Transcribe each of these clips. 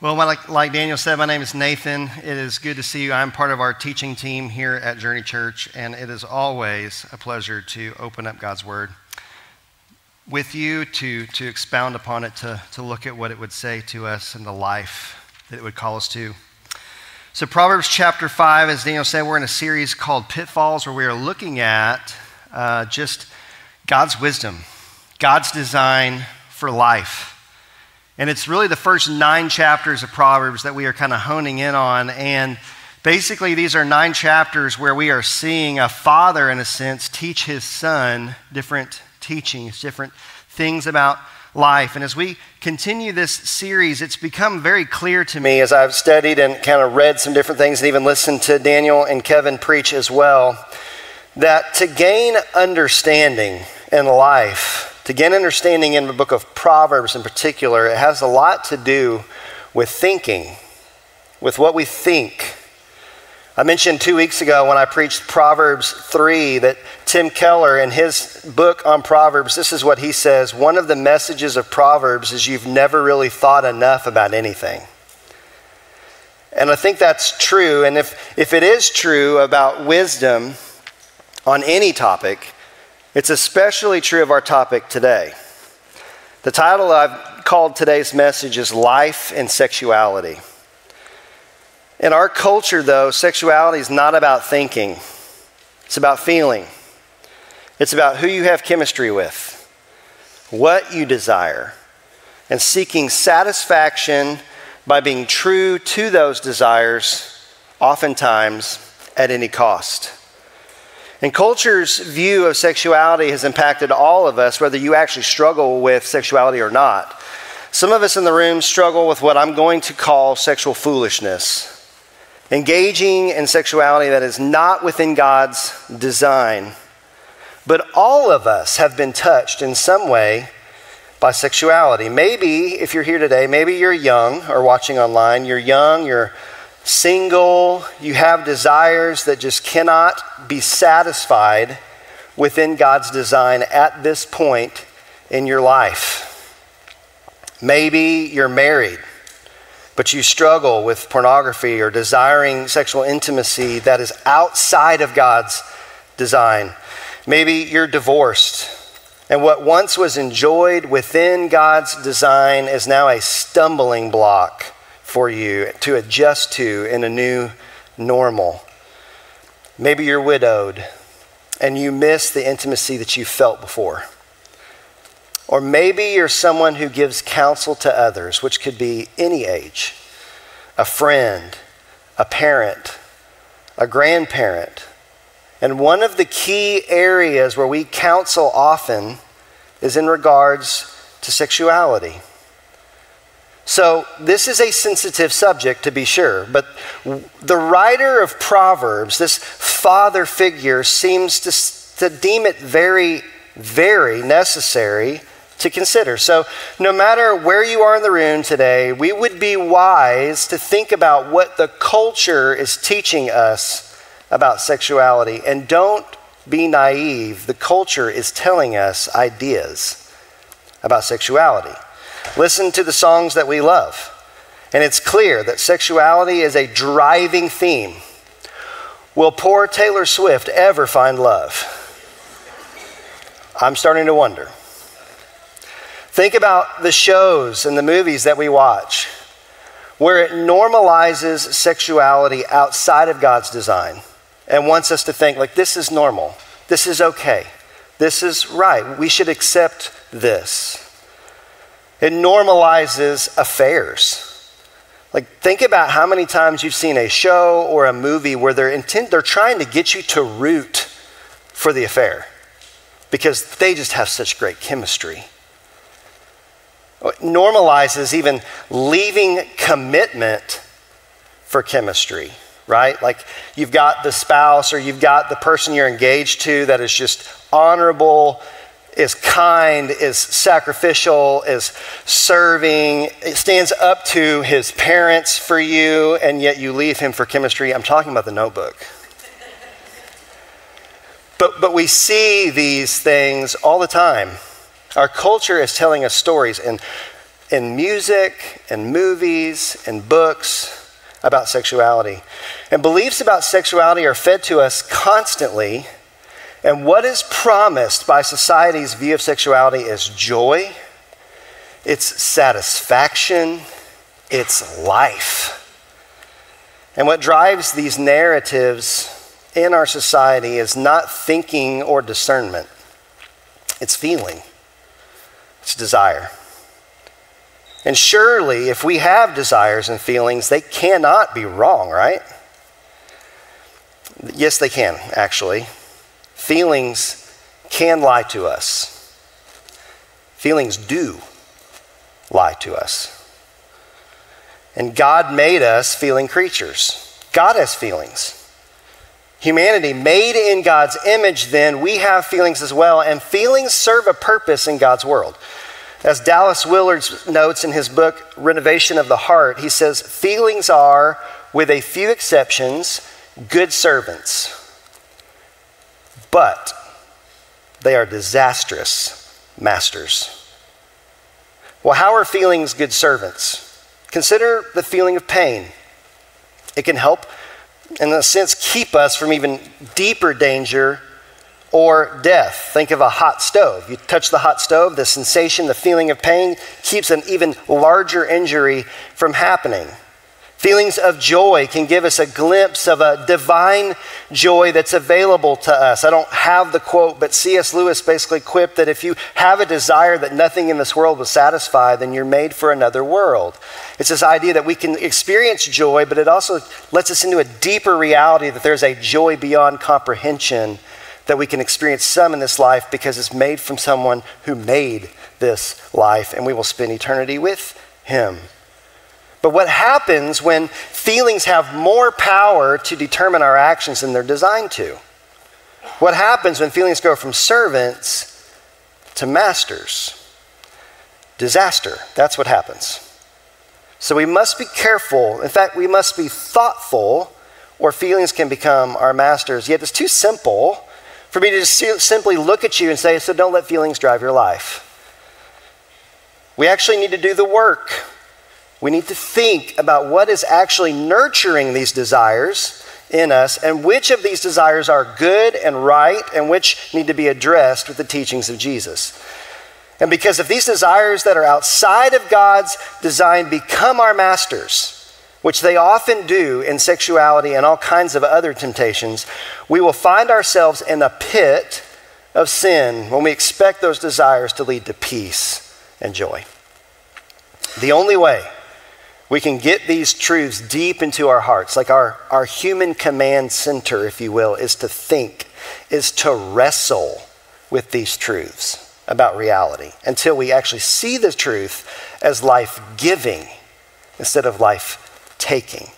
Well, like Daniel said, my name is Nathan. It is good to see you. I'm part of our teaching team here at Journey Church, and it is always a pleasure to open up God's Word with you, to expound upon it, to look at what it would say to us and the life that it would call us to. So Proverbs chapter 5, as Daniel said, we're in a series called Pitfalls, where we are looking at just God's wisdom, God's design for life. And it's really the first 9 chapters of Proverbs that we are kind of honing in on. And basically these are 9 chapters where we are seeing a father, in a sense, teach his son different teachings, different things about life. And as we continue this series, it's become very clear to me as I've studied and kind of read some different things and even listened to Daniel and Kevin preach as well, that to gain understanding in life, to gain understanding in the book of Proverbs in particular, it has a lot to do with thinking, with what we think. I mentioned 2 weeks ago when I preached Proverbs 3 that Tim Keller, in his book on Proverbs, this is what he says: one of the messages of Proverbs is you've never really thought enough about anything. And I think that's true. And if it is true about wisdom on any topic, it's especially true of our topic today. The title I've called today's message is Life and Sexuality. In our culture, though, sexuality is not about thinking. It's about feeling. It's about who you have chemistry with, what you desire, and seeking satisfaction by being true to those desires, oftentimes at any cost. And culture's view of sexuality has impacted all of us, whether you actually struggle with sexuality or not. Some of us in the room struggle with what I'm going to call sexual foolishness, engaging in sexuality that is not within God's design. But all of us have been touched in some way by sexuality. Maybe, if you're here today, maybe you're young or watching online, you're young, you're single, you have desires that just cannot be satisfied within God's design at this point in your life. Maybe you're married, but you struggle with pornography or desiring sexual intimacy that is outside of God's design. Maybe you're divorced, and what once was enjoyed within God's design is now a stumbling block for you to adjust to in a new normal. Maybe you're widowed and you miss the intimacy that you felt before. Or maybe you're someone who gives counsel to others, which could be any age, a friend, a parent, a grandparent. And one of the key areas where we counsel often is in regards to sexuality. So this is a sensitive subject, to be sure, but the writer of Proverbs, this father figure, seems to deem it very, very necessary to consider. So no matter where you are in the room today, we would be wise to think about what the culture is teaching us about sexuality. And don't be naive. The culture is telling us ideas about sexuality. Listen to the songs that we love, and it's clear that sexuality is a driving theme. Will poor Taylor Swift ever find love? I'm starting to wonder. Think about the shows and the movies that we watch, where it normalizes sexuality outside of God's design and wants us to think, like, this is normal, this is okay, this is right, we should accept this. It normalizes affairs. Like, think about how many times you've seen a show or a movie where they're trying to get you to root for the affair because they just have such great chemistry. It normalizes even leaving commitment for chemistry, right? Like, you've got the spouse or you've got the person you're engaged to that is just honorable, is kind, is sacrificial, is serving, it stands up to his parents for you, and yet you leave him for chemistry. I'm talking about The Notebook. But we see these things all the time. Our culture is telling us stories, and in music and movies and books about sexuality. And beliefs about sexuality are fed to us constantly. And what is promised by society's view of sexuality is joy, it's satisfaction, it's life. And what drives these narratives in our society is not thinking or discernment. It's feeling. It's desire. And surely, if we have desires and feelings, they cannot be wrong, right? Yes, they can, actually. Feelings can lie to us. Feelings do lie to us. And God made us feeling creatures. God has feelings. Humanity, made in God's image, then, we have feelings as well, and feelings serve a purpose in God's world. As Dallas Willard notes in his book, Renovation of the Heart, he says, feelings are, with a few exceptions, good servants, but they are disastrous masters. Well, how are feelings good servants? Consider the feeling of pain. It can help, in a sense, keep us from even deeper danger or death. Think of a hot stove. You touch the hot stove, the sensation, the feeling of pain keeps an even larger injury from happening. Feelings of joy can give us a glimpse of a divine joy that's available to us. I don't have the quote, but C.S. Lewis basically quipped that if you have a desire that nothing in this world will satisfy, then you're made for another world. It's this idea that we can experience joy, but it also lets us into a deeper reality that there's a joy beyond comprehension that we can experience some in this life because it's made from someone who made this life, and we will spend eternity with him. But what happens when feelings have more power to determine our actions than they're designed to? What happens when feelings go from servants to masters? Disaster. That's what happens. So we must be careful. In fact, we must be thoughtful, or feelings can become our masters. Yet it's too simple for me to just simply look at you and say, so don't let feelings drive your life. We actually need to do the work. We need to think about what is actually nurturing these desires in us and which of these desires are good and right and which need to be addressed with the teachings of Jesus. And because if these desires that are outside of God's design become our masters, which they often do in sexuality and all kinds of other temptations, we will find ourselves in a pit of sin when we expect those desires to lead to peace and joy. The only way we can get these truths deep into our hearts, like our human command center, if you will, is to think, is to wrestle with these truths about reality until we actually see the truth as life-giving instead of life-taking.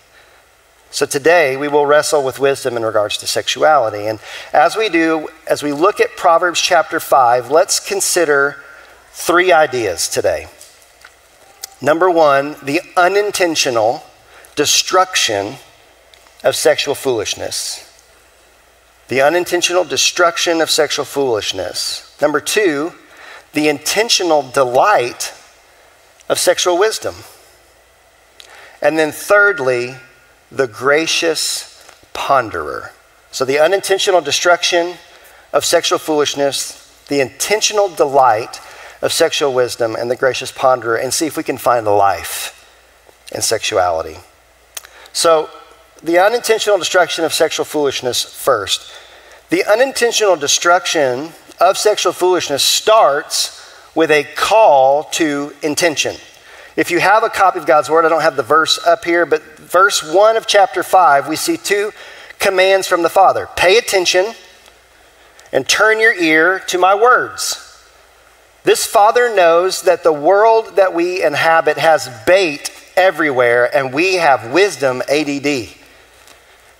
So today, we will wrestle with wisdom in regards to sexuality. And as we do, as we look at Proverbs chapter 5, let's consider three ideas today. Number one, the unintentional destruction of sexual foolishness. The unintentional destruction of sexual foolishness. Number two, the intentional delight of sexual wisdom. And then thirdly, the gracious ponderer. So the unintentional destruction of sexual foolishness, the intentional delight of sexual wisdom, and the gracious ponderer, and see if we can find life in sexuality. So the unintentional destruction of sexual foolishness first. The unintentional destruction of sexual foolishness starts with a call to intention. If you have a copy of God's Word, I don't have the verse up here, but verse 1 of chapter 5, we see two commands from the Father. Pay attention and turn your ear to my words. This Father knows that the world that we inhabit has bait everywhere, and we have wisdom ADD.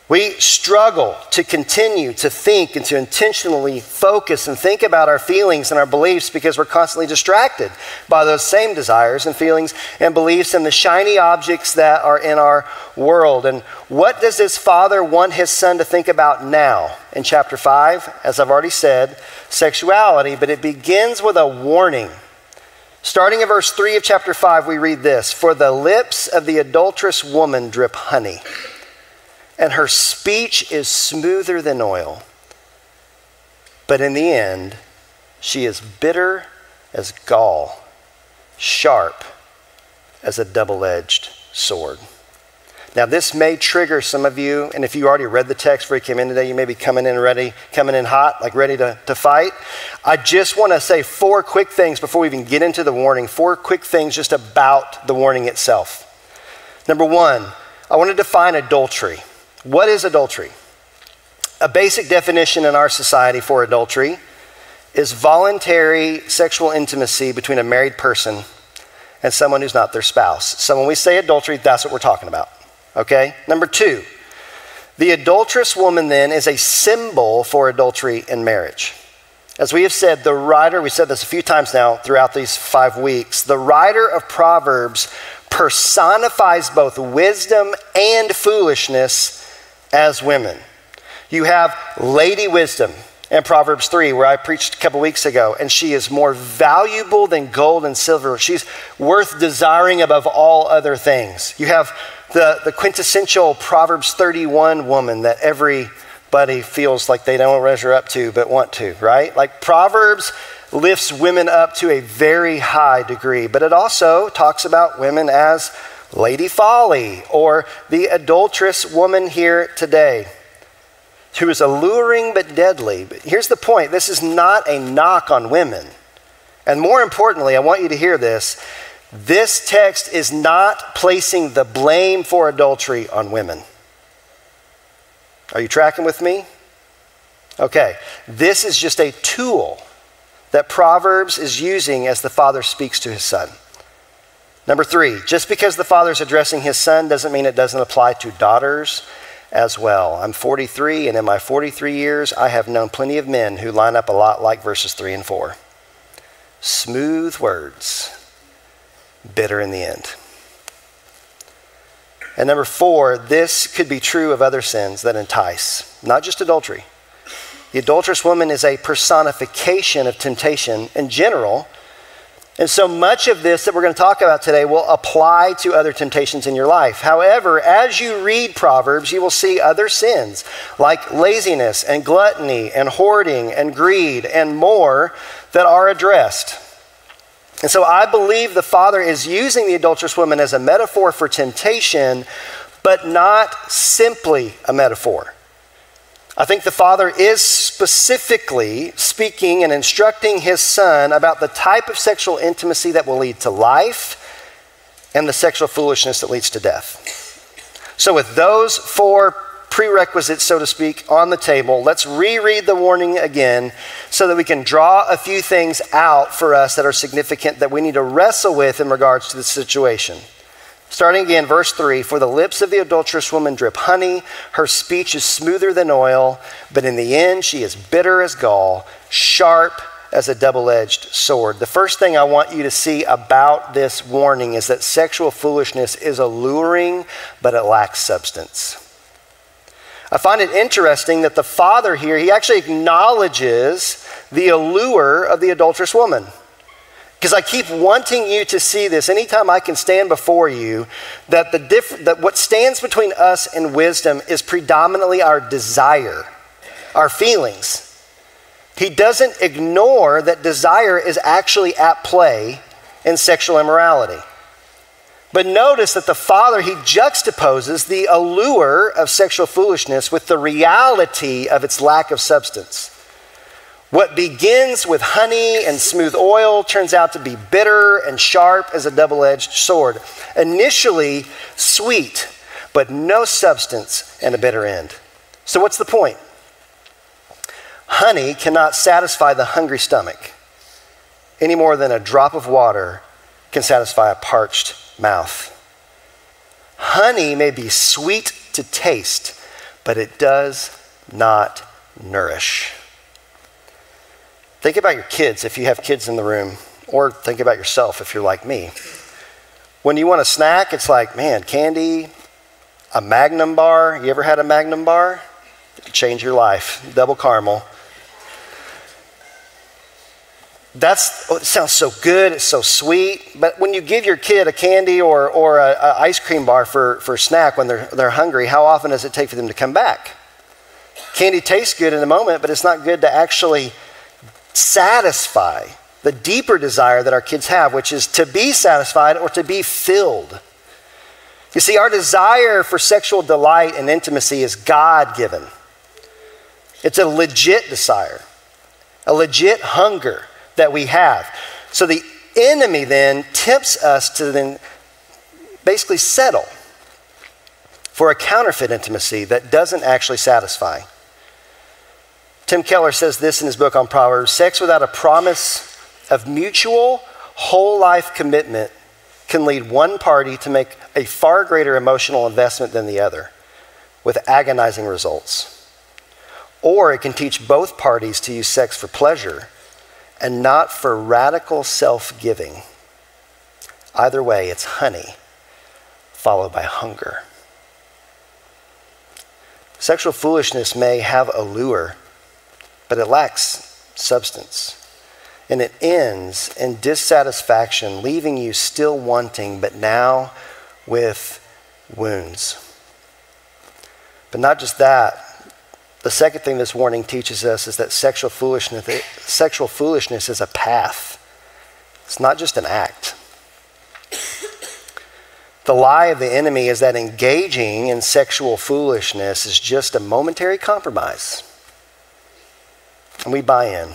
We struggle to continue to think and to intentionally focus and think about our feelings and our beliefs because we're constantly distracted by those same desires and feelings and beliefs and the shiny objects that are in our world. And what does this Father want his Son to think about now? In chapter 5, as I've already said, sexuality, but it begins with a warning Starting in verse 3 of chapter 5, we read this. For the lips of the adulterous woman drip honey, and her speech is smoother than oil. But in the end, she is bitter as gall, sharp as a double-edged sword. Now, this may trigger some of you, and if you already read the text where you came in today, you may be coming in ready, coming in hot, like ready to fight. I just want to say four quick things before we even get into the warning, four quick things just about the warning itself. Number one, I want to define adultery. What is adultery? A basic definition in our society for adultery is voluntary sexual intimacy between a married person and someone who's not their spouse. So when we say adultery, that's what we're talking about. Okay? Number two, the adulterous woman then is a symbol for adultery in marriage. As we have said, the writer, we said this a few times now throughout these 5 weeks, the writer of Proverbs personifies both wisdom and foolishness as women. You have Lady Wisdom in Proverbs 3, where I preached a couple weeks ago, and she is more valuable than gold and silver. She's worth desiring above all other things. You have the quintessential Proverbs 31 woman that everybody feels like they don't measure up to but want to, right? Like Proverbs lifts women up to a very high degree, but it also talks about women as Lady Folly or the adulterous woman here today who is alluring but deadly. But here's the point. This is not a knock on women. And more importantly, I want you to hear this. This text is not placing the blame for adultery on women. Are you tracking with me? Okay. This is just a tool that Proverbs is using as the father speaks to his son. Number three, just because the father's addressing his son doesn't mean it doesn't apply to daughters as well. I'm 43, and in my 43 years, I have known plenty of men who line up a lot like verses 3 and 4. Smooth words. Bitter in the end. And number four, this could be true of other sins that entice, not just adultery. The adulterous woman is a personification of temptation in general. And so much of this that we're going to talk about today will apply to other temptations in your life. However, as you read Proverbs, you will see other sins like laziness and gluttony and hoarding and greed and more that are addressed. And so I believe the father is using the adulterous woman as a metaphor for temptation, but not simply a metaphor. I think the father is specifically speaking and instructing his son about the type of sexual intimacy that will lead to life and the sexual foolishness that leads to death. So with those four prerequisites, so to speak, on the table, let's reread the warning again so that we can draw a few things out for us that are significant that we need to wrestle with in regards to the situation. Starting again, verse 3, for the lips of the adulterous woman drip honey, her speech is smoother than oil, but in the end she is bitter as gall, sharp as a double-edged sword. The first thing I want you to see about this warning is that sexual foolishness is alluring, but it lacks substance. I find it interesting that the father here, he actually acknowledges the allure of the adulterous woman. Because I keep wanting you to see this anytime I can stand before you, that that what stands between us and wisdom is predominantly our desire, our feelings. He doesn't ignore that desire is actually at play in sexual immorality. But notice that the father, he juxtaposes the allure of sexual foolishness with the reality of its lack of substance. What begins with honey and smooth oil turns out to be bitter and sharp as a double-edged sword. Initially sweet, but no substance and a bitter end. So what's the point? Honey cannot satisfy the hungry stomach any more than a drop of water can satisfy a parched mouth. Honey may be sweet to taste, but it does not nourish. Think about your kids if you have kids in the room, or think about yourself if you're like me. When you want a snack, it's like, man, candy, a Magnum bar. You ever had a Magnum bar? It could change your life. Double caramel. It sounds so good, it's so sweet. But when you give your kid a candy or an ice cream bar for snack when they're hungry, how often does it take for them to come back? Candy tastes good in the moment, but it's not good to actually satisfy the deeper desire that our kids have, which is to be satisfied or to be filled. You see, our desire for sexual delight and intimacy is God-given. It's a legit desire, a legit hunger that we have. So the enemy then tempts us to then basically settle for a counterfeit intimacy that doesn't actually satisfy. Tim Keller says this in his book on Proverbs: sex without a promise of mutual whole life commitment can lead one party to make a far greater emotional investment than the other, with agonizing results. Or it can teach both parties to use sex for pleasure and not for radical self-giving. Either way, it's honey followed by hunger. Sexual foolishness may have a lure, but it lacks substance. And it ends in dissatisfaction, leaving you still wanting, but now with wounds. But not just that. The second thing this warning teaches us is that sexual foolishness is a path. It's not just an act. The lie of the enemy is that engaging in sexual foolishness is just a momentary compromise. And we buy in.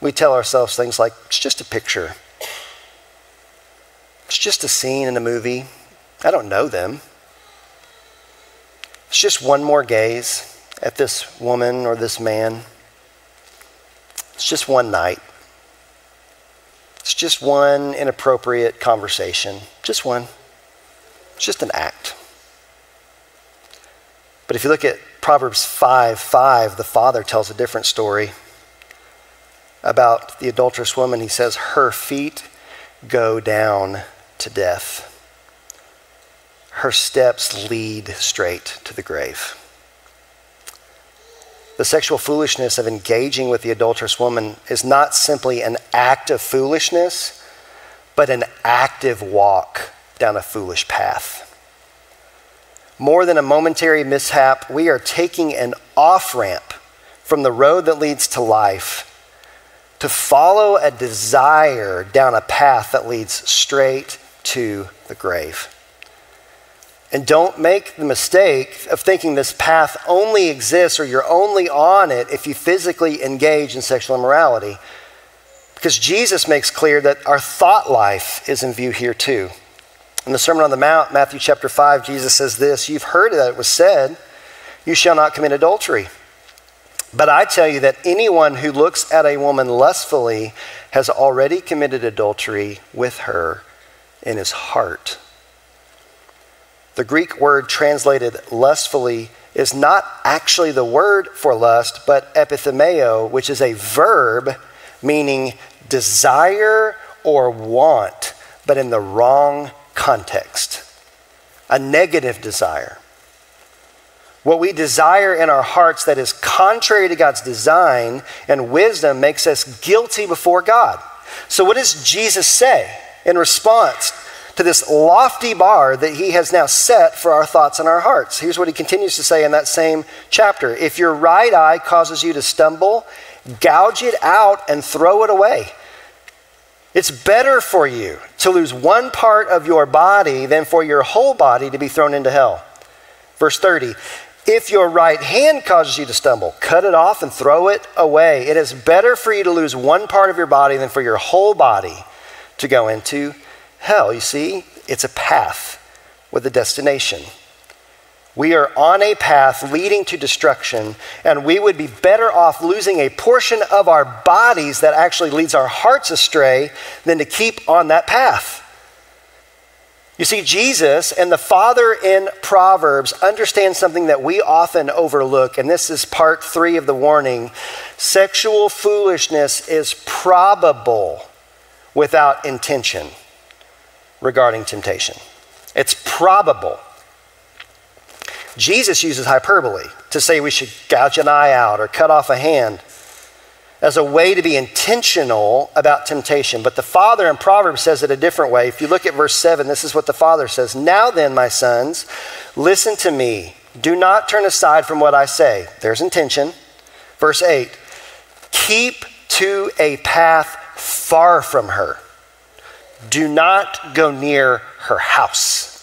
We tell ourselves things like, it's just a picture. It's just a scene in a movie. I don't know them. It's just one more gaze at this woman or this man. It's just one night. It's just one inappropriate conversation. Just one. It's just an act. But if you look at Proverbs 5:5, the father tells a different story about the adulterous woman. He says, her feet go down to death. Her steps lead straight to the grave. The sexual foolishness of engaging with the adulterous woman is not simply an act of foolishness, but an active walk down a foolish path. More than a momentary mishap, we are taking an off-ramp from the road that leads to life to follow a desire down a path that leads straight to the grave. And don't make the mistake of thinking this path only exists or you're only on it if you physically engage in sexual immorality, because Jesus makes clear that our thought life is in view here too. In the Sermon on the Mount, Matthew chapter 5, Jesus says this: you've heard that it was said, you shall not commit adultery. But I tell you that anyone who looks at a woman lustfully has already committed adultery with her in his heart. The Greek word translated lustfully is not actually the word for lust, but epithymeo, which is a verb meaning desire or want, but in the wrong context. A negative desire. What we desire in our hearts that is contrary to God's design and wisdom makes us guilty before God. So what does Jesus say in response to this lofty bar that he has now set for our thoughts and our hearts? Here's what he continues to say in that same chapter. If your right eye causes you to stumble, gouge it out and throw it away. It's better for you to lose one part of your body than for your whole body to be thrown into hell. Verse 30, if your right hand causes you to stumble, cut it off and throw it away. It is better for you to lose one part of your body than for your whole body to go into hell. You see, it's a path with a destination. We are on a path leading to destruction, and we would be better off losing a portion of our bodies that actually leads our hearts astray than to keep on that path. You see, Jesus and the Father in Proverbs understand something that we often overlook, and this is part 3 of the warning. Sexual foolishness is probable without intention. Regarding temptation, it's probable. Jesus uses hyperbole to say we should gouge an eye out or cut off a hand. as a way to be intentional about temptation. But the Father in Proverbs says it a different way. If you look at verse 7, this is what the Father says. Now then, my sons, listen to me. Do not turn aside from what I say. There's intention. Verse 8, keep to a path far from her. Do not go near her house.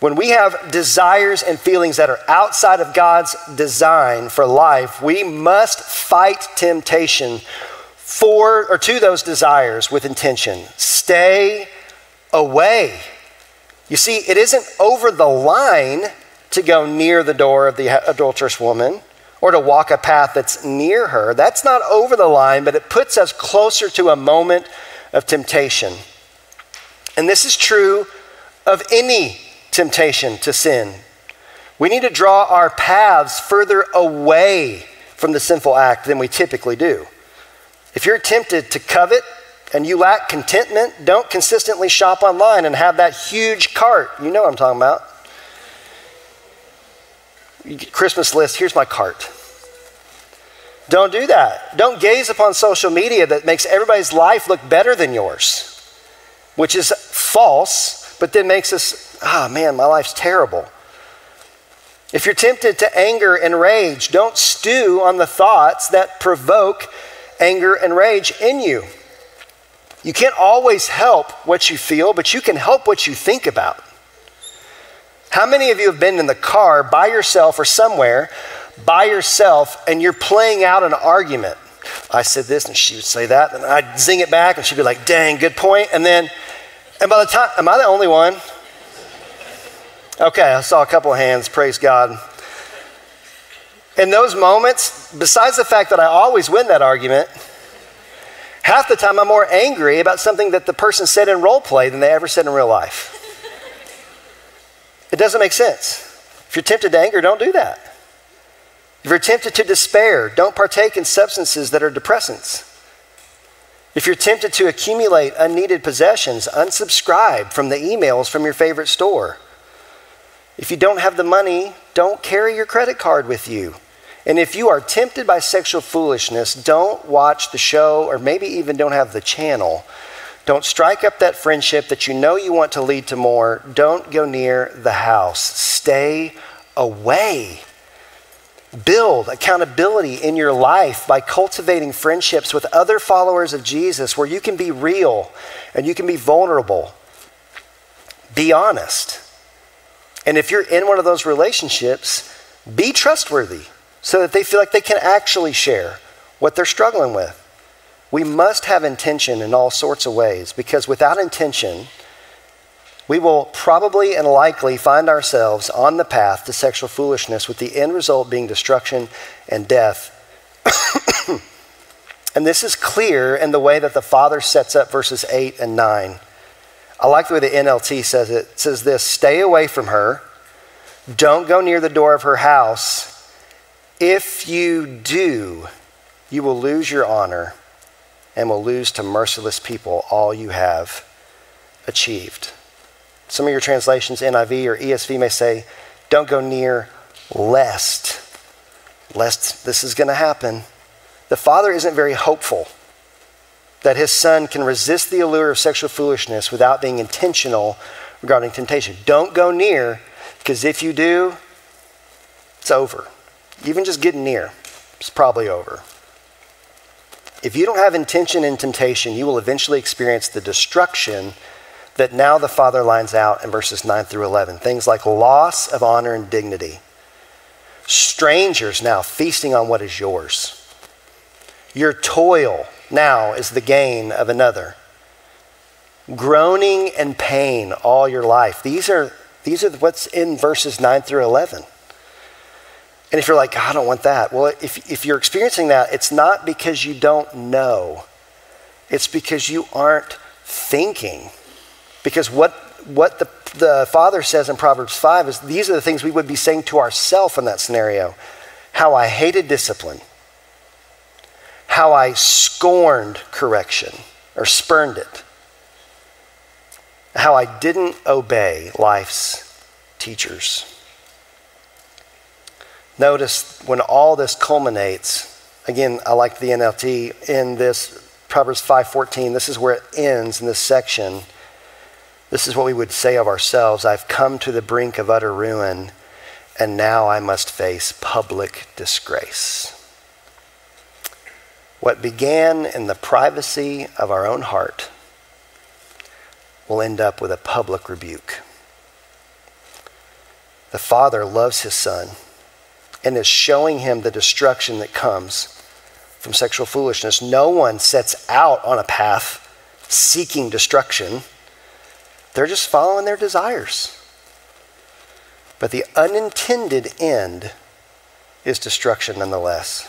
When we have desires and feelings that are outside of God's design for life, we must fight temptation for or to those desires with intention. Stay away. You see, it isn't over the line to go near the door of the adulterous woman or to walk a path that's near her. That's not over the line, but it puts us closer to a moment of temptation. And this is true of any temptation to sin. We need to draw our paths further away from the sinful act than we typically do. If you're tempted to covet and you lack contentment, don't consistently shop online and have that huge cart. You know what I'm talking about. You get Christmas list, here's my cart. Don't do that. Don't gaze upon social media that makes everybody's life look better than yours, which is false, but then makes us, ah, man, my life's terrible. If you're tempted to anger and rage, don't stew on the thoughts that provoke anger and rage in you. You can't always help what you feel, but you can help what you think about. How many of you have been in the car by yourself or somewhere by yourself and you're playing out an argument? I said this and she would say that, and I'd zing it back and she'd be like, dang, good point. And by the time, am I the only one? Okay, I saw a couple of hands, praise God. In those moments, besides the fact that I always win that argument, half the time I'm more angry about something that the person said in role play than they ever said in real life. It doesn't make sense. If you're tempted to anger, don't do that. If you're tempted to despair, don't partake in substances that are depressants. If you're tempted to accumulate unneeded possessions, unsubscribe from the emails from your favorite store. If you don't have the money, don't carry your credit card with you. And if you are tempted by sexual foolishness, don't watch the show or maybe even don't have the channel. Don't strike up that friendship that you know you want to lead to more. Don't go near the house. Stay away. Build accountability in your life by cultivating friendships with other followers of Jesus where you can be real and you can be vulnerable. Be honest. And if you're in one of those relationships, be trustworthy so that they feel like they can actually share what they're struggling with. We must have intention in all sorts of ways, because without intention, we will probably and likely find ourselves on the path to sexual foolishness, with the end result being destruction and death. And this is clear in the way that the Father sets up verses 8 and 9. I like the way the NLT says it. It says this: stay away from her. Don't go near the door of her house. If you do, you will lose your honor and will lose to merciless people all you have achieved. Some of your translations, NIV or ESV, may say, don't go near lest. Lest this is going to happen. The Father isn't very hopeful that his son can resist the allure of sexual foolishness without being intentional regarding temptation. Don't go near, because if you do, it's over. Even just getting near, it's probably over. If you don't have intention in temptation, you will eventually experience the destruction that now the Father lines out in verses 9 through 11. Things like loss of honor and dignity. Strangers now feasting on what is yours. Your toil now is the gain of another. Groaning and pain all your life. These are what's in verses 9 through 11. And if you're like, I don't want that. Well, if you're experiencing that, it's not because you don't know. It's because you aren't thinking. Because what the Father says in Proverbs 5 is these are the things we would be saying to ourselves in that scenario. How I hated discipline. How I scorned correction or spurned it. How I didn't obey life's teachers. Notice when all this culminates, Again, I like the NLT in this Proverbs 5:14. This is where it ends in this section. This is what we would say of ourselves. I've come to the brink of utter ruin, and now I must face public disgrace. What began in the privacy of our own heart will end up with a public rebuke. The father loves his son and is showing him the destruction that comes from sexual foolishness. No one sets out on a path seeking destruction. They're just following their desires. But the unintended end is destruction nonetheless.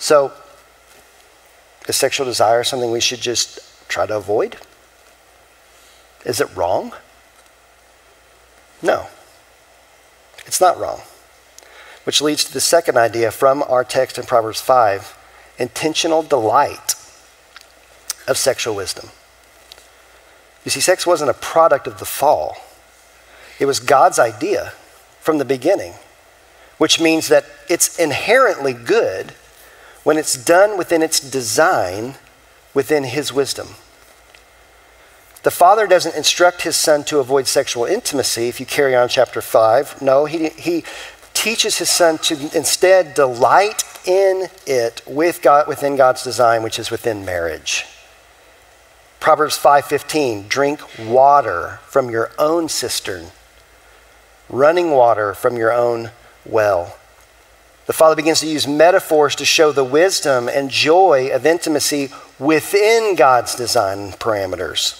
So, is sexual desire something we should just try to avoid? Is it wrong? No, it's not wrong. Which leads to the second idea from our text in Proverbs 5, intentional delight of sexual wisdom. You see, sex wasn't a product of the fall. It was God's idea from the beginning, which means that it's inherently good when it's done within its design, within his wisdom. The father doesn't instruct his son to avoid sexual intimacy, if you carry on chapter 5. No, he teaches his son to instead delight in it with God, within God's design, which is within marriage. Proverbs 5:15, drink water from your own cistern, running water from your own well. The father begins to use metaphors to show the wisdom and joy of intimacy within God's design parameters.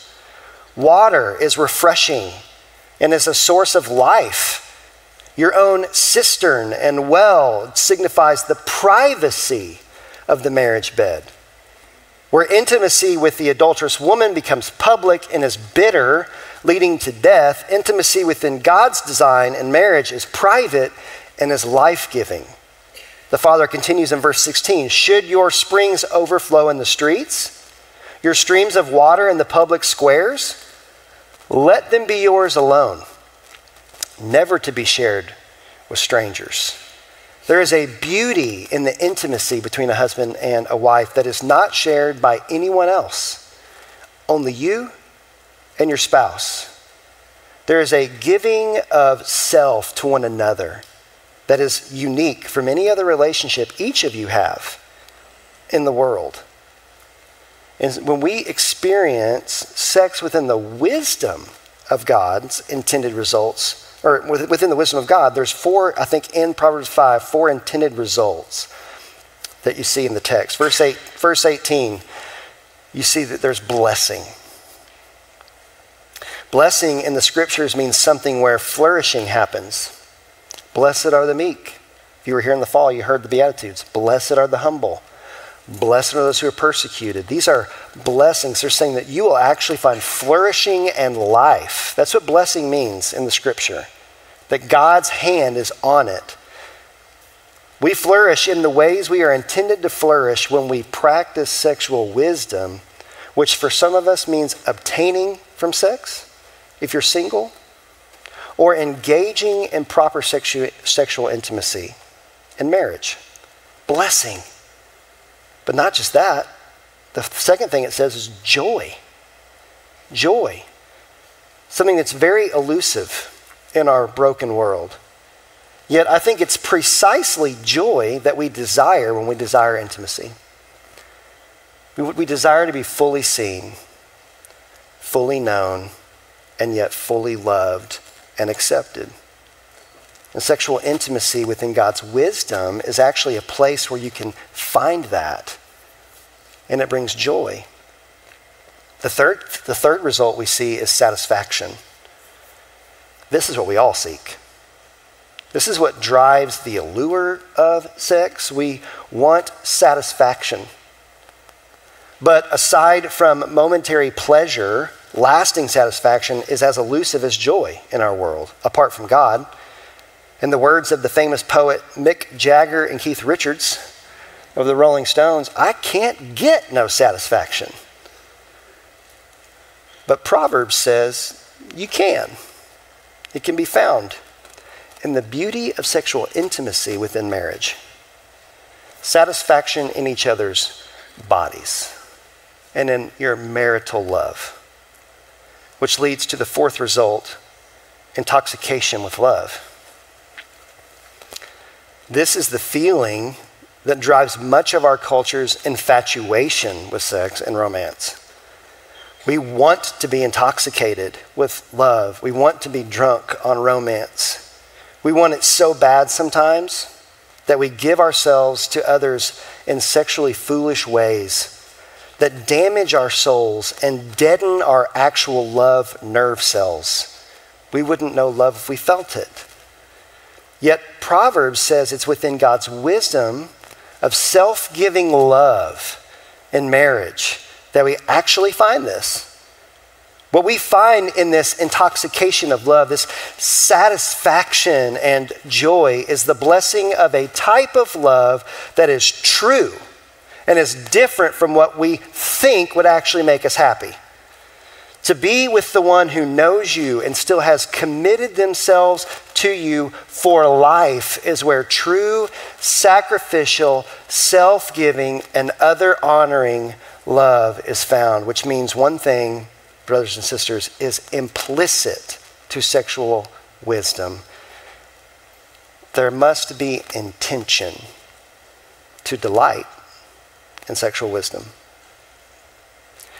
Water is refreshing and is a source of life. Your own cistern and well signifies the privacy of the marriage bed, where intimacy with the adulterous woman becomes public and is bitter, leading to death. Intimacy within God's design and marriage is private and is life-giving. The father continues in verse 16, should your springs overflow in the streets, your streams of water in the public squares? Let them be yours alone, never to be shared with strangers. There is a beauty in the intimacy between a husband and a wife that is not shared by anyone else, only you and your spouse. There is a giving of self to one another that is unique from any other relationship each of you have in the world. And when we experience sex within the wisdom of God's intended results, or within the wisdom of God, there's four, I think, in Proverbs 5, four intended results that you see in the text. Verse 18, you see that there's blessing. Blessing in the scriptures means something where flourishing happens. Blessed are the meek. If you were here in the fall, you heard the Beatitudes. Blessed are the humble. Blessed are those who are persecuted. These are blessings. They're saying that you will actually find flourishing and life. That's what blessing means in the scripture, that God's hand is on it. We flourish in the ways we are intended to flourish when we practice sexual wisdom, which for some of us means abstaining from sex, if you're single, or engaging in proper sexual intimacy in marriage. Blessing. But not just that, the second thing it says is joy. Joy. Something that's very elusive in our broken world. Yet I think it's precisely joy that we desire when we desire intimacy. We desire to be fully seen, fully known, and yet fully loved and accepted. And sexual intimacy within God's wisdom is actually a place where you can find that, and it brings joy. The third result we see is satisfaction. This is what we all seek. This is what drives the allure of sex. We want satisfaction. But aside from momentary pleasure, lasting satisfaction is as elusive as joy in our world, apart from God. In the words of the famous poet Mick Jagger and Keith Richards of the Rolling Stones, I can't get no satisfaction. But Proverbs says you can. It can be found in the beauty of sexual intimacy within marriage. satisfaction in each other's bodies, and in your marital love, which leads to the fourth result, intoxication with love. This is the feeling that drives much of our culture's infatuation with sex and romance. We want to be intoxicated with love. We want to be drunk on romance. We want it so bad sometimes that we give ourselves to others in sexually foolish ways that damage our souls and deaden our actual love nerve cells. We wouldn't know love if we felt it. Yet Proverbs says it's within God's wisdom of self-giving love in marriage that we actually find this. What we find in this intoxication of love, this satisfaction and joy, is the blessing of a type of love that is true and is different from what we think would actually make us happy. To be with the one who knows you and still has committed themselves to you for life is where true, sacrificial, self-giving, and other-honoring love is found, which means one thing, brothers and sisters, is implicit to sexual wisdom. There must be intention to delight in sexual wisdom.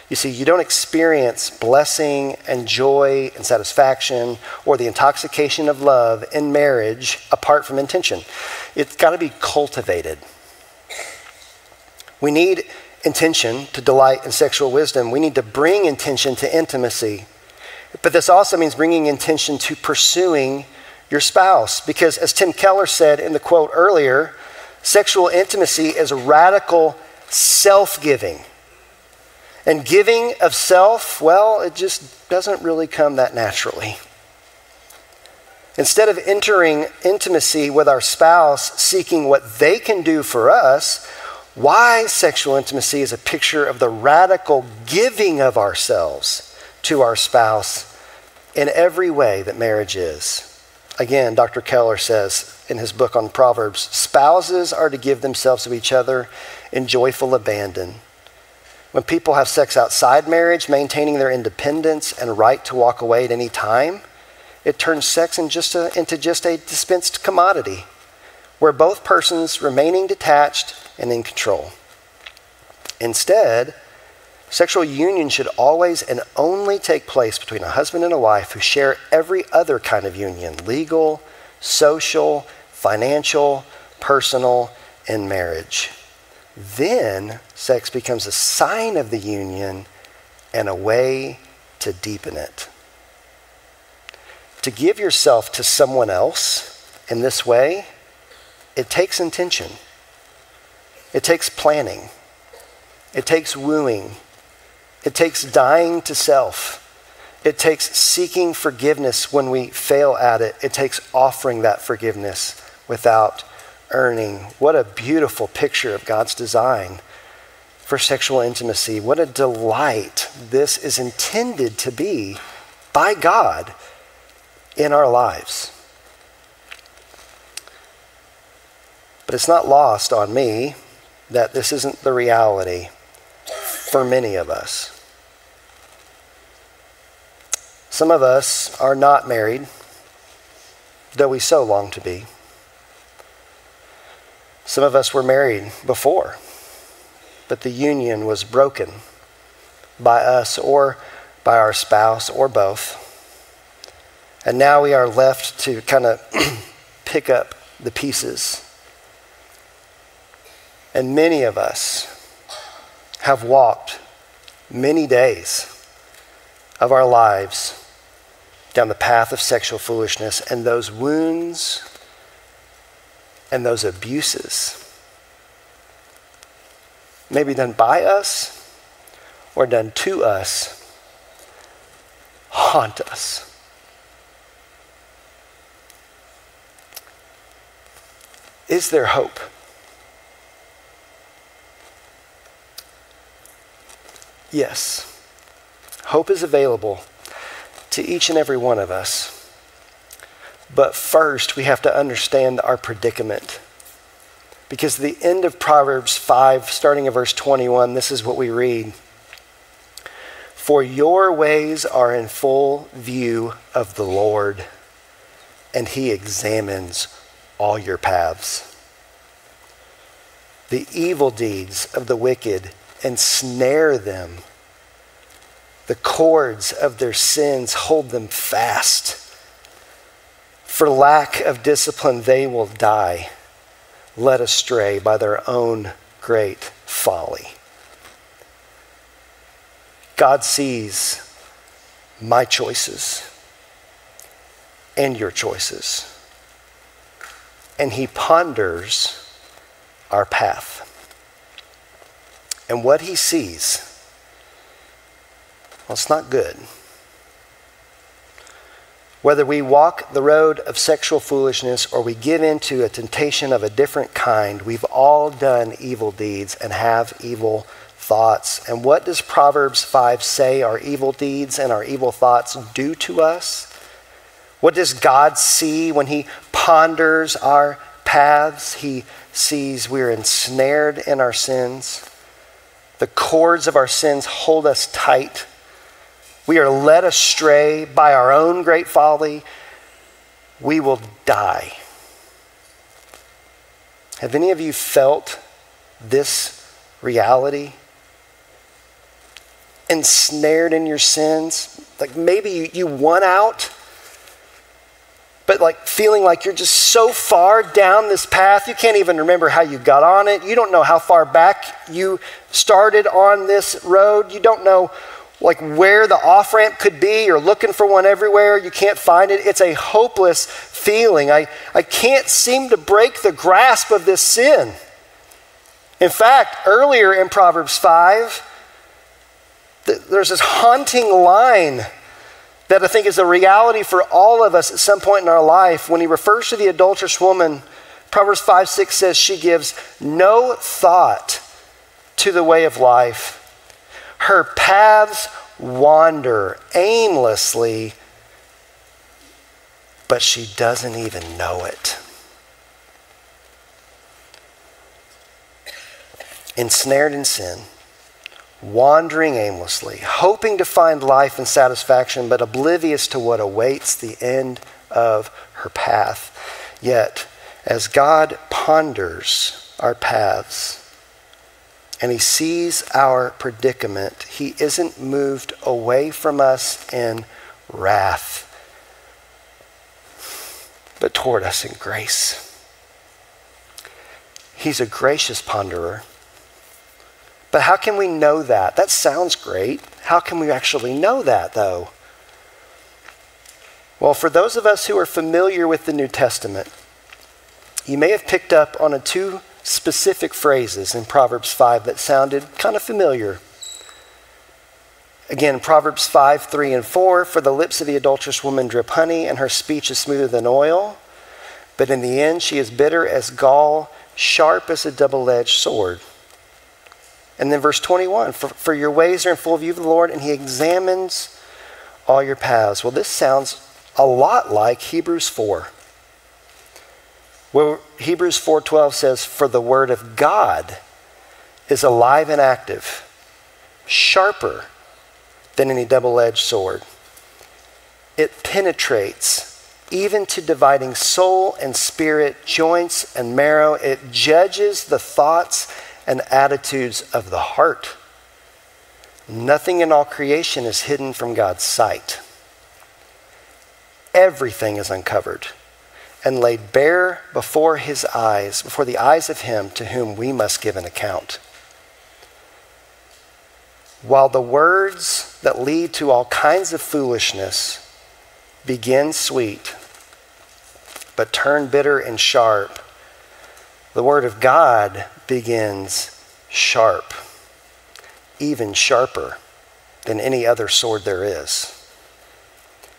You see, you don't experience blessing and joy and satisfaction or the intoxication of love in marriage apart from intention. It's got to be cultivated. We need intention to delight in sexual wisdom. We need to bring intention to intimacy. But this also means bringing intention to pursuing your spouse. Because as Tim Keller said in the quote earlier, sexual intimacy is radical self-giving. And giving of self, well, it just doesn't really come that naturally. Instead of entering intimacy with our spouse seeking what they can do for us, why sexual intimacy is a picture of the radical giving of ourselves to our spouse in every way that marriage is. Again, Dr. Keller says in his book on Proverbs, spouses are to give themselves to each other in joyful abandon. When people have sex outside marriage, maintaining their independence and right to walk away at any time, it turns sex into just a dispensed commodity where both persons remaining detached and in control. Instead, sexual union should always and only take place between a husband and a wife who share every other kind of union, legal, social, financial, personal, and marriage. Then sex becomes a sign of the union and a way to deepen it. To give yourself to someone else in this way, it takes intention. It takes planning. It takes wooing. It takes dying to self. It takes seeking forgiveness when we fail at it. It takes offering that forgiveness without earning. What a beautiful picture of God's design for sexual intimacy. What a delight this is intended to be by God in our lives. But it's not lost on me that this isn't the reality for many of us. Some of us are not married, though we so long to be. Some of us were married before, but the union was broken by us or by our spouse or both. And now we are left to kind of pick up the pieces. And many of us have walked many days of our lives down the path of sexual foolishness, and those wounds and those abuses, maybe done by us or done to us, haunt us. Is there hope? Yes. Hope is available to each and every one of us. But first, we have to understand our predicament. Because the end of Proverbs 5, starting at verse 21, this is what we read. For your ways are in full view of the Lord, and he examines all your paths. The evil deeds of the wicked ensnare them. The cords of their sins hold them fast. For lack of discipline, they will die, led astray by their own great folly. God sees my choices and your choices, and he ponders our path. And what he sees, well, it's not good. Whether we walk the road of sexual foolishness or we give in to a temptation of a different kind, we've all done evil deeds and have evil thoughts. And what does Proverbs 5 say our evil deeds and our evil thoughts do to us? What does God see when he ponders our paths? He sees we're ensnared in our sins. The cords of our sins hold us tight. We are led astray by our own great folly. We will die. Have any of you felt this reality? Ensnared in your sins? Like maybe you want out, but like feeling like you're just so far down this path, you can't even remember how you got on it. You don't know how far back you started on this road. You don't know like where the off-ramp could be. You're looking for one everywhere. You can't find it. It's a hopeless feeling. I can't seem to break the grasp of this sin. In fact, earlier in Proverbs 5, there's this haunting line that I think is a reality for all of us at some point in our life. When he refers to the adulterous woman, Proverbs 5:6 says she gives no thought to the way of life. Her paths wander aimlessly, but she doesn't even know it. Ensnared in sin, wandering aimlessly, hoping to find life and satisfaction, but oblivious to what awaits the end of her path. Yet, as God ponders our paths, and he sees our predicament, he isn't moved away from us in wrath, but toward us in grace. He's a gracious ponderer. But how can we know that? That sounds great. How can we actually know that, though? Well, for those of us who are familiar with the New Testament, you may have picked up on two specific phrases in Proverbs 5 that sounded kind of familiar. Again, Proverbs 5, 3, and 4, for the lips of the adulterous woman drip honey, and her speech is smoother than oil, but in the end she is bitter as gall, sharp as a double-edged sword. And then verse 21, for your ways are in full view of the Lord, and he examines all your paths. Well, this sounds a lot like Hebrews 4. Well, Hebrews 4:12 says, for the word of God is alive and active, sharper than any double-edged sword. It penetrates even to dividing soul and spirit, joints and marrow. It judges the thoughts and attitudes of the heart. Nothing in all creation is hidden from God's sight. Everything is uncovered and laid bare before his eyes, before the eyes of him to whom we must give an account. While the words that lead to all kinds of foolishness begin sweet, but turn bitter and sharp, the word of God begins sharp, even sharper than any other sword there is,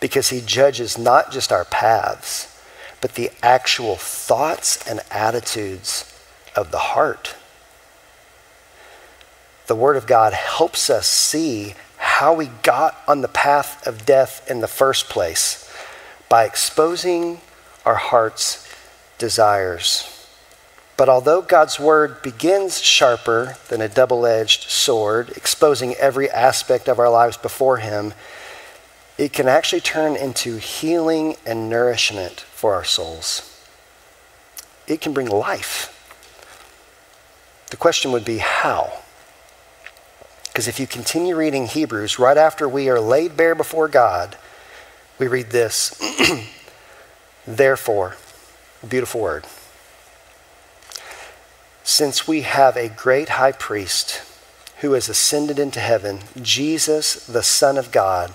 because he judges not just our paths, but the actual thoughts and attitudes of the heart. The word of God helps us see how we got on the path of death in the first place by exposing our heart's desires. But although God's word begins sharper than a double-edged sword, exposing every aspect of our lives before him, it can actually turn into healing and nourishment for our souls. It can bring life. The question would be how? Because if you continue reading Hebrews, right after we are laid bare before God, we read this, therefore, beautiful word. Since we have a great high priest who has ascended into heaven, Jesus, the Son of God,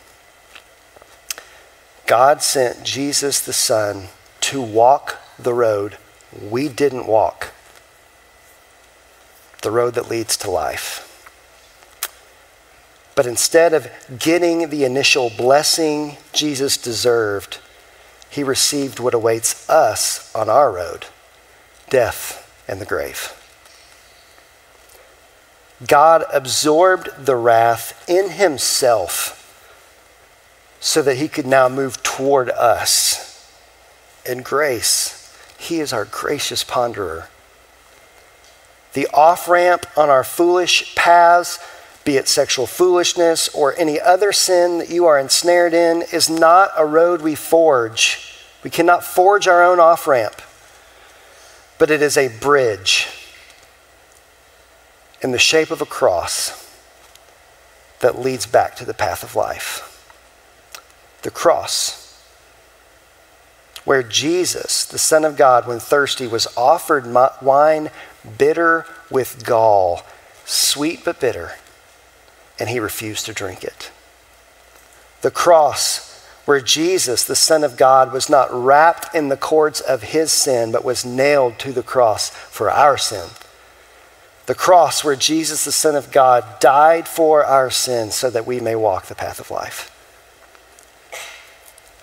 God sent Jesus the Son to walk the road we didn't walk, the road that leads to life. But instead of getting the initial blessing Jesus deserved, he received what awaits us on our road, death and the grave. God absorbed the wrath in himself so that he could now move toward us in grace. He is our gracious ponderer. The off-ramp on our foolish paths, be it sexual foolishness or any other sin that you are ensnared in, is not a road we forge. We cannot forge our own off-ramp. But it is a bridge in the shape of a cross that leads back to the path of life. The cross, where Jesus, the Son of God, when thirsty, was offered wine bitter with gall, sweet but bitter, and he refused to drink it. The cross, where Jesus, the Son of God, was not wrapped in the cords of his sin, but was nailed to the cross for our sin. The cross where Jesus, the Son of God, died for our sin so that we may walk the path of life.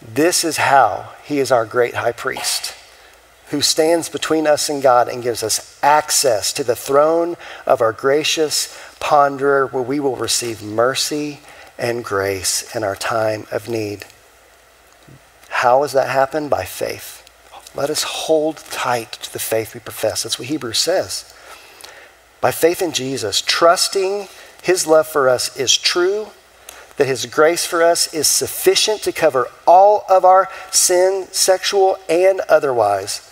This is how he is our great high priest, who stands between us and God and gives us access to the throne of our gracious ponderer, where we will receive mercy and grace in our time of need. How does that happen? By faith. Let us hold tight to the faith we profess. That's what Hebrews says. By faith in Jesus, trusting his love for us is true, that his grace for us is sufficient to cover all of our sin, sexual and otherwise.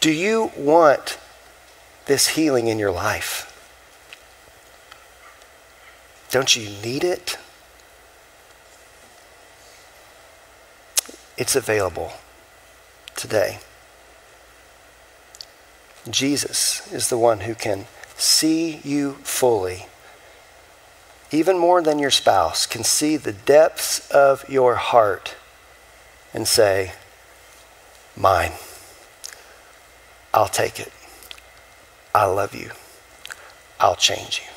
Do you want this healing in your life? Don't you need it? It's available today. Jesus is the one who can see you fully, even more than your spouse, can see the depths of your heart and say, mine, I'll take it. I love you. I'll change you.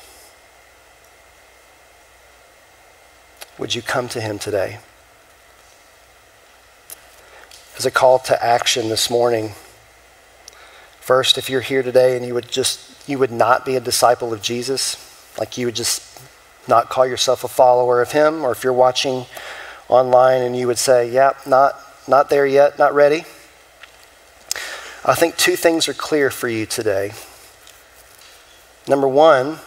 Would you come to him today? As a call to action this morning, first, if you're here today and you would not be a disciple of Jesus, like you would just not call yourself a follower of him, or if you're watching online and you would say, yeah, not there yet, not ready. I think two things are clear for you today. Number one,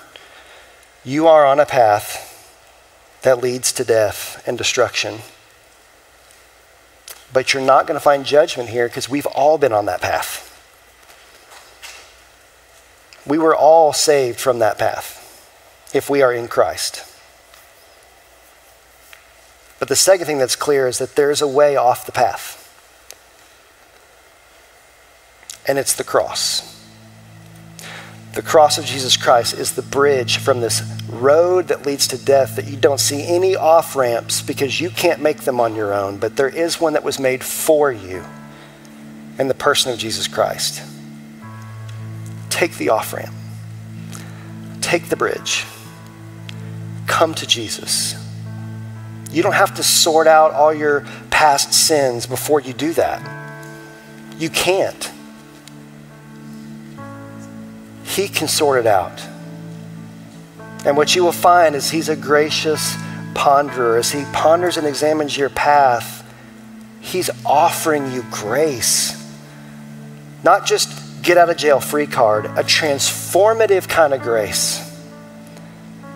you are on a path that leads to death and destruction. But you're not going to find judgment here because we've all been on that path. We were all saved from that path if we are in Christ. But the second thing that's clear is that there's a way off the path. And it's the cross. The cross of Jesus Christ is the bridge from this road that leads to death, that you don't see any off-ramps because you can't make them on your own, but there is one that was made for you in the person of Jesus Christ. Take the off-ramp. Take the bridge. Come to Jesus. You don't have to sort out all your past sins before you do that. You can't. He can sort it out. And what you will find is he's a gracious ponderer. As he ponders and examines your path, he's offering you grace. Not just get out of jail free card, a transformative kind of grace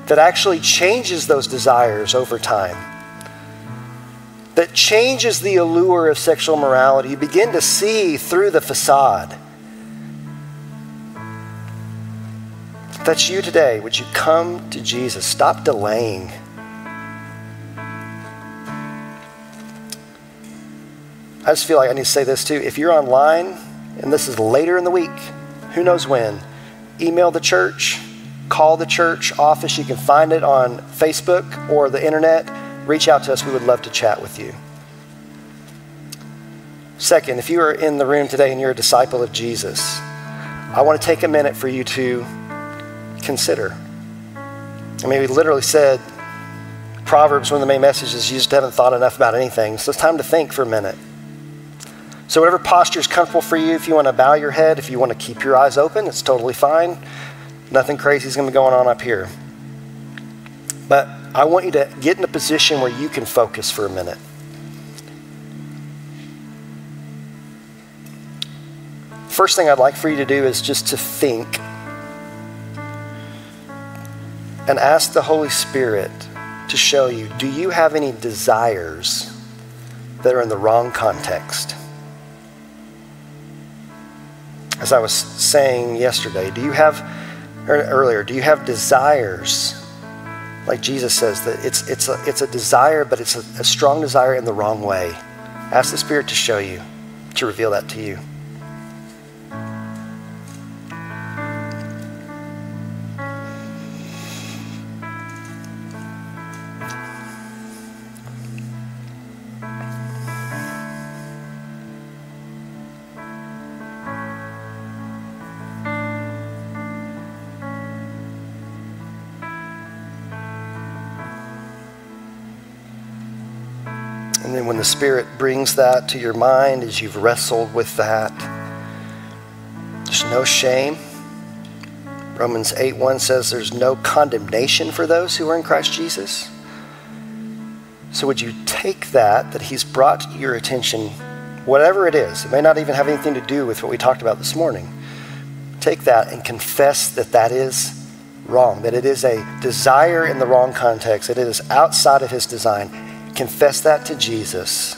that actually changes those desires over time, that changes the allure of sexual morality. You begin to see through the facade. If that's you today, would you come to Jesus? Stop delaying. I just feel like I need to say this too. If you're online, and this is later in the week, who knows when, email the church, call the church office. You can find it on Facebook or the internet. Reach out to us. We would love to chat with you. Second, if you are in the room today and you're a disciple of Jesus, I want to take a minute for you to consider. I mean, we literally said Proverbs, one of the main messages, you just haven't thought enough about anything. So it's time to think for a minute. So whatever posture is comfortable for you, if you want to bow your head, if you want to keep your eyes open, it's totally fine. Nothing crazy is going to be going on up here. But I want you to get in a position where you can focus for a minute. First thing I'd like for you to do is just to think and ask the Holy Spirit to show you, do you have any desires that are in the wrong context? As I was saying yesterday, do you have desires? Like Jesus says, that it's a desire, but it's a strong desire in the wrong way. Ask the Spirit to show you, to reveal that to you. And when the Spirit brings that to your mind as you've wrestled with that, there's no shame. Romans 8:1 says there's no condemnation for those who are in Christ Jesus. So would you take that he's brought to your attention, whatever it is, it may not even have anything to do with what we talked about this morning. Take that and confess that is wrong, that it is a desire in the wrong context, that it is outside of his design. Confess that to Jesus.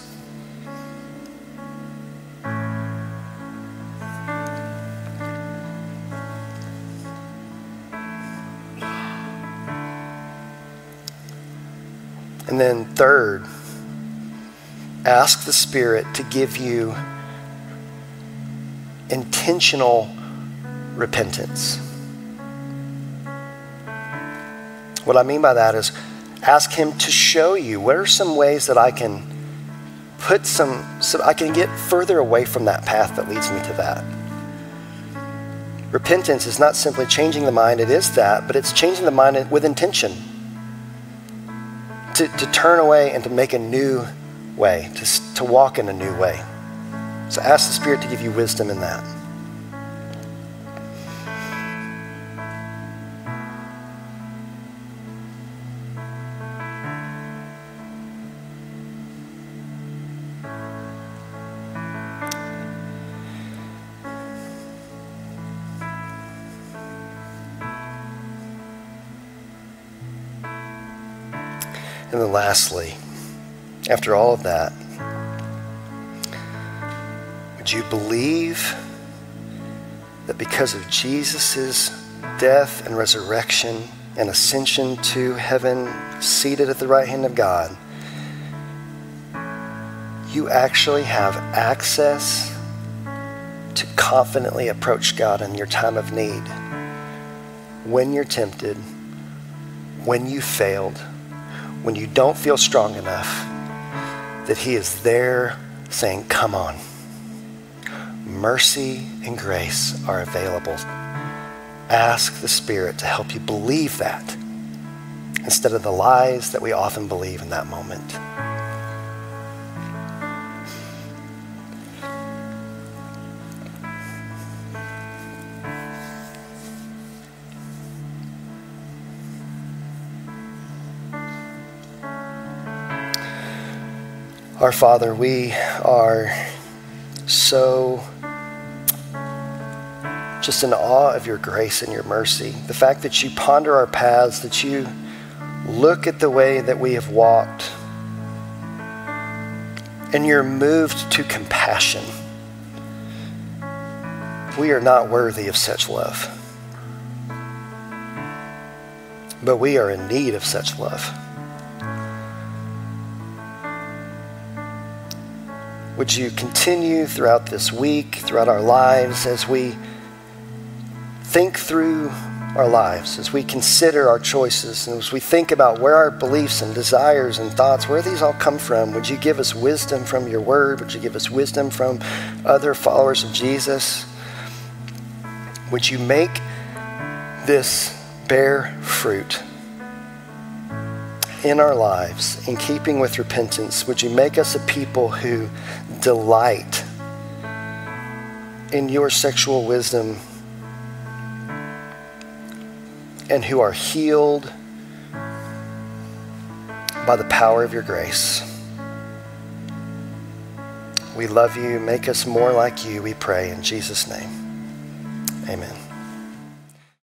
And then third, ask the Spirit to give you intentional repentance. What I mean by that is, ask him to show you, what are some ways that I can put so I can get further away from that path that leads me to that. Repentance is not simply changing the mind, it is that, but it's changing the mind with intention. To turn away and to make a new way, to walk in a new way. So ask the Spirit to give you wisdom in that. And then lastly, after all of that, would you believe that because of Jesus' death and resurrection and ascension to heaven, seated at the right hand of God, you actually have access to confidently approach God in your time of need, when you're tempted, when you failed, when you don't feel strong enough, that he is there saying, come on. Mercy and grace are available Ask the Spirit to help you believe that instead of the lies that we often believe in that moment. Our Father, we are so just in awe of your grace and your mercy. The fact that you ponder our paths, that you look at the way that we have walked, and you're moved to compassion. We are not worthy of such love, but we are in need of such love. Would you continue throughout this week, throughout our lives, as we think through our lives, as we consider our choices, and as we think about where our beliefs and desires and thoughts, where these all come from? Would you give us wisdom from your word? Would you give us wisdom from other followers of Jesus? Would you make this bear fruit in our lives, in keeping with repentance? Would you make us a people who delight in your sexual wisdom and who are healed by the power of your grace? We love you. Make us more like you, we pray in Jesus' name. Amen.